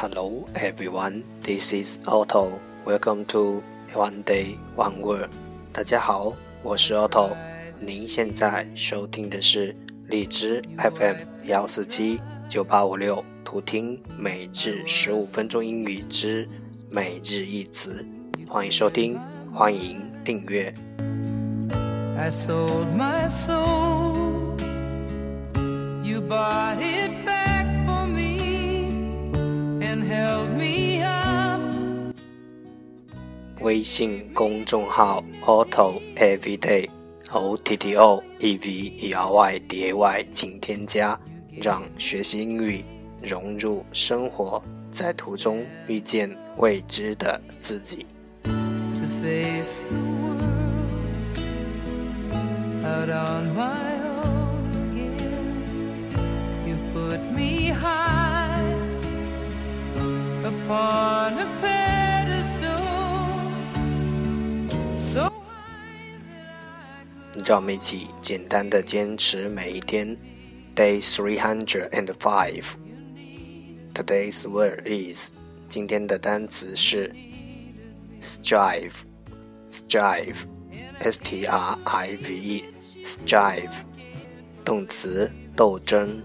Hello everyone, this is Otto. Welcome to One Day One Word. 大家好，我是 Otto。您现在收听的是荔枝 FM1479856 图听每日15分钟英语之每日一词。欢迎收听，欢迎订阅。I sold my soul, you bought it back.微信公众号 Ottoeveryday Ottoeveryday 请添加，让学习英语融入生活，在途中遇见未知的自己。让我们一起简单的坚持每一天。Day 305 Today's word is 今天的单词是 Strive S-T-R-I-V-E Strive 动词斗争。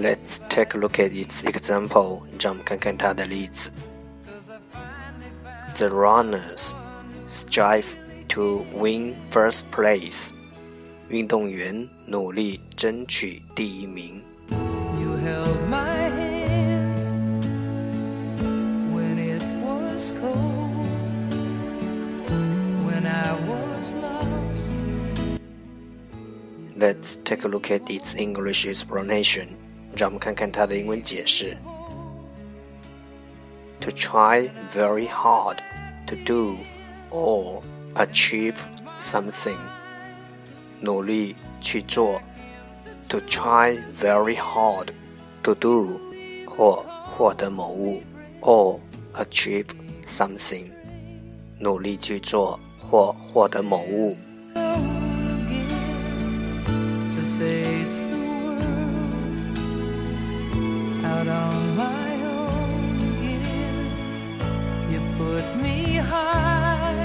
Let's take a look at its example. 让我们看看它的例子。The runners strive to win first place. 运动员努力争取第一名。You held my hand when it was cold, when I was lost. Let's take a look at its English explanation.让我们看看它的英文解释 To try very hard to do or achieve something 努力去做 To try very hard to do 或获得某物 or achieve something 努力去做或获得某物On my own again, you put me high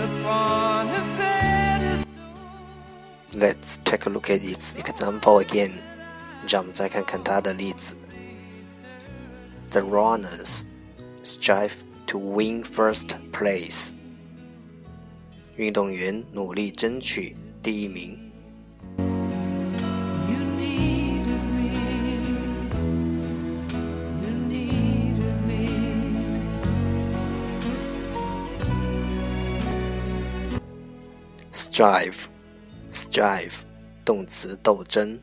upon a pedestal. Let's take a look at its example again. 让我们再看看它的例子。The runners strive to win first place. 运动员努力争取第一名。Strive 动词斗争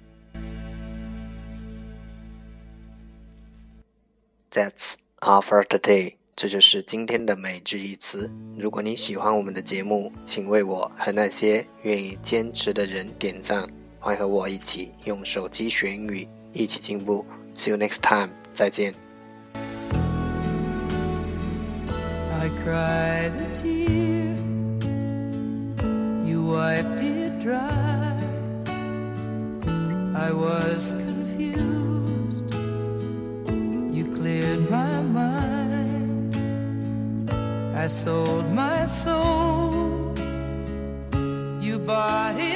That's all for today 这就是今天的每日一词如果您喜欢我们的节目请为我和那些愿意坚持的人点赞欢迎和我一起用手机学英语一起进步 See you next time 再见 I cried a tear Wiped it dry. I was confused. You cleared my mind. I sold my soul. You bought it.